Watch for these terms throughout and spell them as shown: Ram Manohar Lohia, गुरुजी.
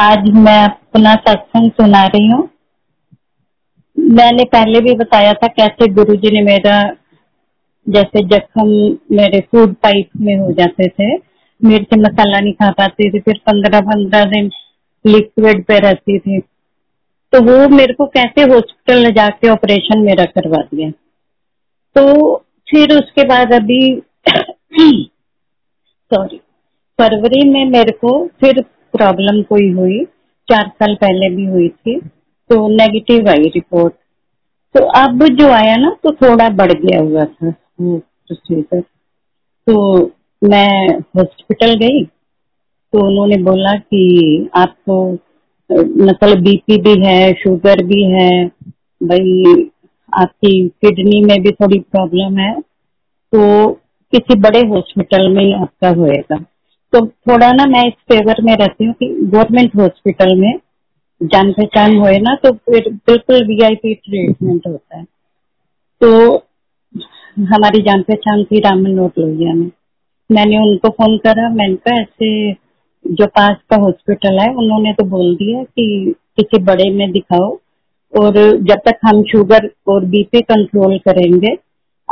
आज मैं पुनः सत्संग सुना रही हूँ। मैंने पहले भी बताया था कैसे गुरुजी ने मेरा जैसे जख्म मेरे फूड पाइप में हो जाते थे, मिर्च मसाला नहीं खा पाती थी, फिर 15-15 दिन लिक्विड पे रहती थी। तो वो मेरे को कैसे हॉस्पिटल ले जाके ऑपरेशन मेरा करवा दिया। तो फिर उसके बाद अभी सॉरी फरवरी में मेरे को फिर प्रॉब्लम कोई हुई, 4 साल पहले भी हुई थी, तो नेगेटिव आई रिपोर्ट। तो अब जो आया ना तो थोड़ा बढ़ गया हुआ था प्रोसीजर। तो मैं हॉस्पिटल गई तो उन्होंने बोला कि आपको मतलब बीपी भी है, शुगर भी है, भाई आपकी किडनी में भी थोड़ी प्रॉब्लम है, तो किसी बड़े हॉस्पिटल में ही आपका होएगा। तो थोड़ा ना मैं इस फेवर में रहती हूँ कि गवर्नमेंट हॉस्पिटल में जान पहचान होए ना तो फिर बिल्कुल VIP ट्रीटमेंट होता है। तो हमारी जान पहचान थी राम मनोहर लोहिया में। मैंने उनको फोन करा, मैंने कहा ऐसे जो पास का हॉस्पिटल है, उन्होंने तो बोल दिया कि किसी बड़े में दिखाओ और जब तक हम शुगर और BP कंट्रोल करेंगे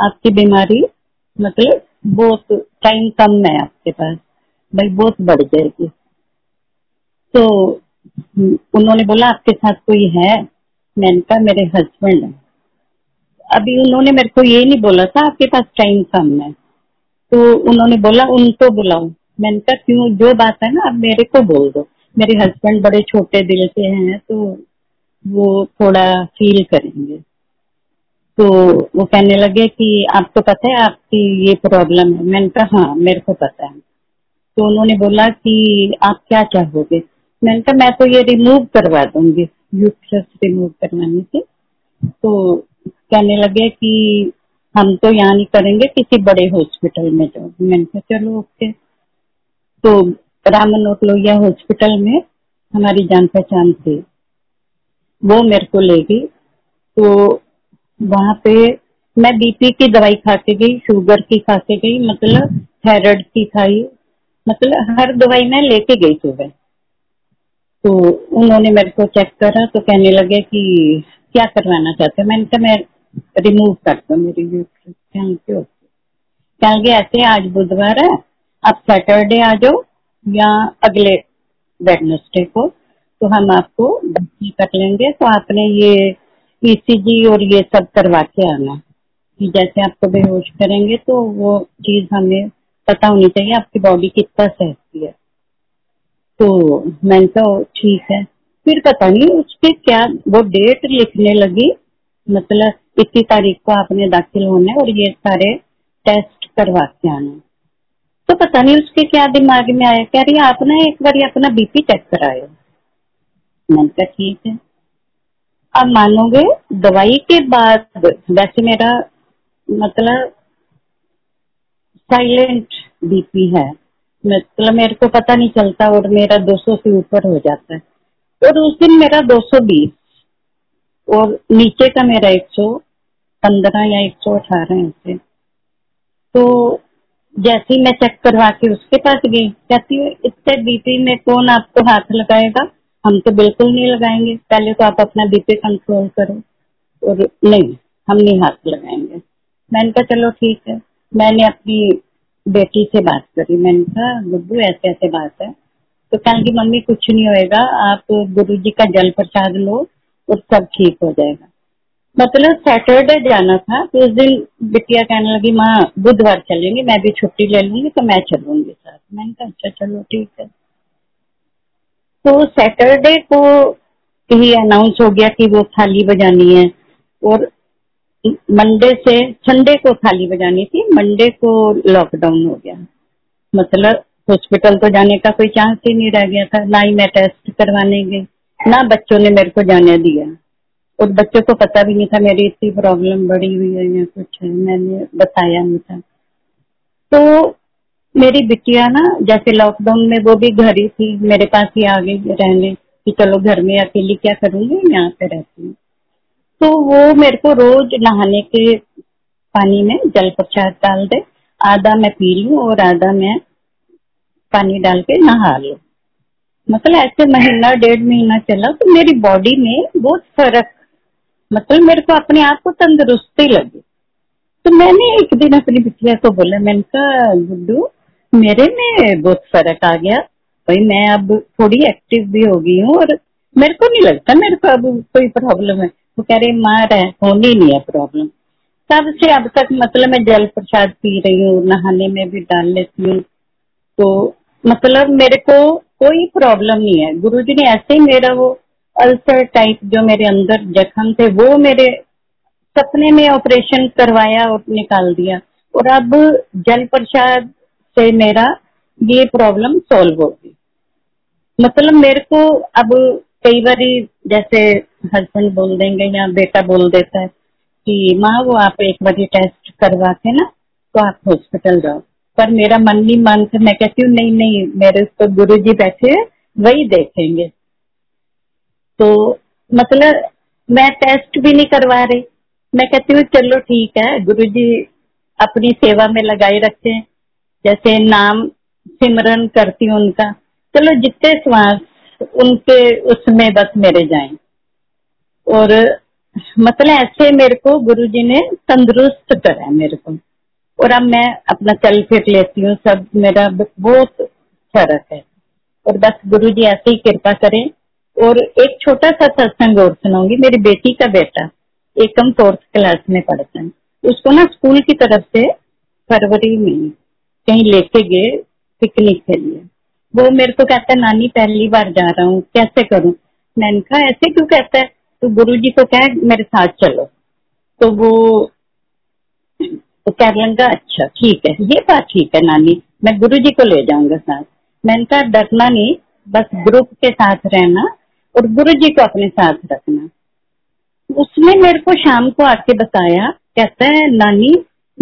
आपकी बीमारी मतलब बहुत टाइम कम है आपके पास, भाई बहुत बढ़ जाएगी। तो उन्होंने बोला आपके साथ कोई है? मैंने कहा मेरे हस्बैंड है। अभी उन्होंने मेरे को ये नहीं बोला था आपके पास टाइम कम है। तो उन्होंने बोला उनको बुलाओ। मैंने कहा क्यों, जो बात है ना आप मेरे को बोल दो, मेरे हस्बैंड बड़े छोटे दिल के हैं तो वो थोड़ा फील करेंगे। तो वो कहने लगे कि आपको पता है आपकी ये प्रॉब्लम है? मैंने कहा हाँ मेरे को पता है। तो उन्होंने बोला कि आप क्या चाहोगे? मैंने कहा मैं तो ये रिमूव करवा दूंगी, यूट्रस रिमूव करवानी थी। तो कहने लगे कि हम तो यहाँ नहीं करेंगे, किसी बड़े हॉस्पिटल में जाओ। मैंने कहा चलो ओके। तो राम मनोहर लोहिया हॉस्पिटल में हमारी जान पहचान थी, वो मेरे को ले गई। तो वहाँ पे मैं BP की दवाई खा के गई, शुगर की खा के गई, मतलब थायराइड की खाई, मतलब हर दवाई मैं लेके गई सुबह। तो उन्होंने मेरे को चेक करा तो कहने लगे कि क्या करवाना चाहते हो? मैंने कहा मैं रिमूव कर दो मेरी यूट्रस। कहने लगे ऐसे आज बुधवार है, आप सैटरडे आ जाओ या अगले वेडनेसडे को, तो हम आपको भर्ती कर लेंगे। तो आपने ये ECG और ये सब करवा के आना कि जैसे आपको बेहोश करेंगे तो वो चीज हमें पता होनी चाहिए आपकी बॉडी कितना सहती है। तो मैंने कहा ठीक है। फिर पता नहीं उसके क्या वो डेट लिखने लगी, मतलब 21 तारीख को आपने दाखिल होने और ये सारे टेस्ट करवा के आना। तो पता नहीं उसके क्या दिमाग में आया, कह रही आप ना एक बार अपना BP चेक करायो। मैंने कहा ठीक है। अब मानोगे दवाई के बाद वैसे मेरा मतलब साइलेंट BP है, मतलब मेरे को पता नहीं चलता और मेरा 200 से ऊपर हो जाता है। और उस दिन मेरा 220 और नीचे का मेरा 115 या 118 ऐसे। तो जैसे ही मैं चेक करवा के उसके पास गई, कहती है इतने BP में कौन आपको हाथ लगाएगा, हम तो बिल्कुल नहीं लगाएंगे, पहले तो आप अपना BP कंट्रोल करो। और नहीं हम नहीं हाथ लगाएंगे। मैंने कहा चलो ठीक है। मैंने अपनी बेटी से बात करी, मैंने कहा गुड्डू ऐसे ऐसे बात है। तो कल की मम्मी कुछ नहीं होएगा, आप गुरुजी का जल प्रसाद लो और सब ठीक हो जाएगा। मतलब सैटरडे जाना था तो उस दिन बिटिया कहने लगी माँ बुधवार चलेंगे, मैं भी छुट्टी ले लूंगी तो मैं चलूंगी साथ। मैंने कहा अच्छा चलो ठीक है। तो सैटरडे को ही अनाउंस हो गया कि वो थाली बजानी है और मंडे से संडे को थाली बजानी थी, मंडे को लॉकडाउन हो गया। मतलब हॉस्पिटल को जाने का कोई चांस ही नहीं रह गया था, ना ही मैं टेस्ट करवाने गई, ना बच्चों ने मेरे को जाने दिया। और बच्चों को पता भी नहीं था मेरी इतनी प्रॉब्लम बढ़ी हुई है या कुछ है, मैंने बताया नहीं था। तो मेरी बिटिया ना जैसे लॉकडाउन में वो भी घर ही थी, मेरे पास ही आ गई रहने कि चलो घर में अकेली क्या करूंगी, यहाँ पे रहती हूँ। तो वो मेरे को रोज नहाने के पानी में जल प्रसाद डाल दे, आधा मैं पी लूं और आधा मैं पानी डाल के नहा लूं। मतलब ऐसे महीना डेढ़ महीना चला तो मेरी बॉडी में बहुत फर्क, मतलब मेरे को अपने आप को तंदुरुस्ती लगी। तो मैंने एक दिन अपनी बिटिया को बोला, मैंने कहा गुड्डू मेरे में बहुत फर्क आ गया भाई, मैं अब थोड़ी एक्टिव भी हो गई हूँ और मेरे को नहीं लगता मेरे को अब कोई प्रॉब्लम है। वो कह रही माँ होनी नहीं है प्रॉब्लम। तब से अब तक मतलब मैं जल प्रसाद पी रही हूँ, नहाने में भी डाल लेती हूँ, तो मतलब मेरे को कोई प्रॉब्लम नहीं है। गुरुजी ने ऐसे ही मेरा वो अल्सर टाइप जो मेरे अंदर जख्म थे वो मेरे सपने में ऑपरेशन करवाया और निकाल दिया, और अब जल प्रसाद से मेरा ये प्रॉब्लम सॉल्व होगी। मतलब मेरे को अब कई बार जैसे हस्बैंड बोल देंगे या बेटा बोल देता है कि माँ वो आप एक बार टेस्ट करवा के ना तो आप हॉस्पिटल जाओ, पर मेरा मन नहीं मानता। मैं कहती हूँ नहीं नहीं मेरे तो गुरुजी बैठे वही देखेंगे। तो मतलब मैं टेस्ट भी नहीं करवा रही, मैं कहती हूँ चलो ठीक है गुरुजी अपनी सेवा में लगाए रखे, जैसे नाम सिमरन करती हूँ उनका, चलो जितने श्वास उनके उसमें बस मेरे जाएं। और मतलब ऐसे मेरे को गुरुजी ने तंदुरुस्त करा मेरे को, और अब मैं अपना चल फिर लेती हूँ, सब मेरा बहुत फर्क है। और बस गुरुजी ऐसे ही कृपा करें। और एक छोटा सा सत्संग और सुनाऊंगी। मेरी बेटी का बेटा एकम 4th क्लास में पढ़ता है, उसको ना स्कूल की तरफ से फरवरी में कहीं लेके गए पिकनिक के लिए। वो मेरे को कहता है नानी पहली बार जा रहा हूँ कैसे करूँ। मैंने कहा ऐसे क्यों कहता है, तो गुरुजी को कहे मेरे साथ चलो। तो वो कह लगा अच्छा ठीक है ये बात ठीक है नानी मैं गुरुजी को ले जाऊंगा साथ। मैंने कहा डरना नहीं, बस ग्रुप के साथ रहना और गुरुजी को अपने साथ रखना। उसने मेरे को शाम को आके बताया, कहता है नानी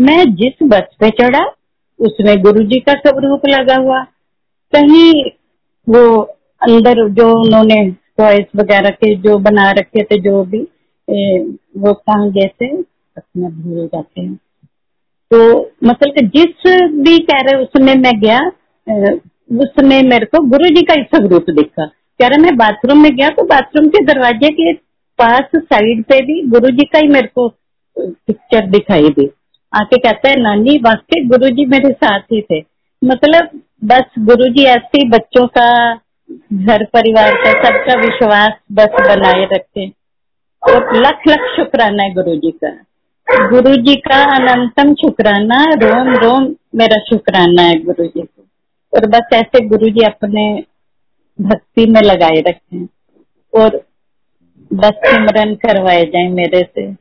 मैं जिस बस पे चढ़ा उसमें गुरुजी का स्वरूप लगा हुआ, कहीं वो अंदर जो उन्होंने टॉयज वगैरह के जो बना रखे थे जो भी वो कहाँ गए थे अपना भूल जाते हैं। तो मतलब जिस भी कह रहे उसमें मैं गया उसमें मेरे को गुरुजी का इस रूप दिखा। कह रहा मैं बाथरूम में गया तो बाथरूम के दरवाजे के पास साइड पे भी गुरुजी का ही मेरे को पिक्चर दिखाई दी। आके कहता है नानी वाकई गुरुजी मेरे साथ ही थे। मतलब बस गुरुजी ऐसे ही बच्चों का घर परिवार का सबका विश्वास बस बनाए रखे। और लख लख शुक्राना है गुरुजी का, गुरुजी का अनंतम शुक्राना, रोम रोम मेरा शुक्राना है गुरुजी को। और बस ऐसे गुरुजी अपने भक्ति में लगाए रखें और बस सिमरन करवाए जाएं मेरे से।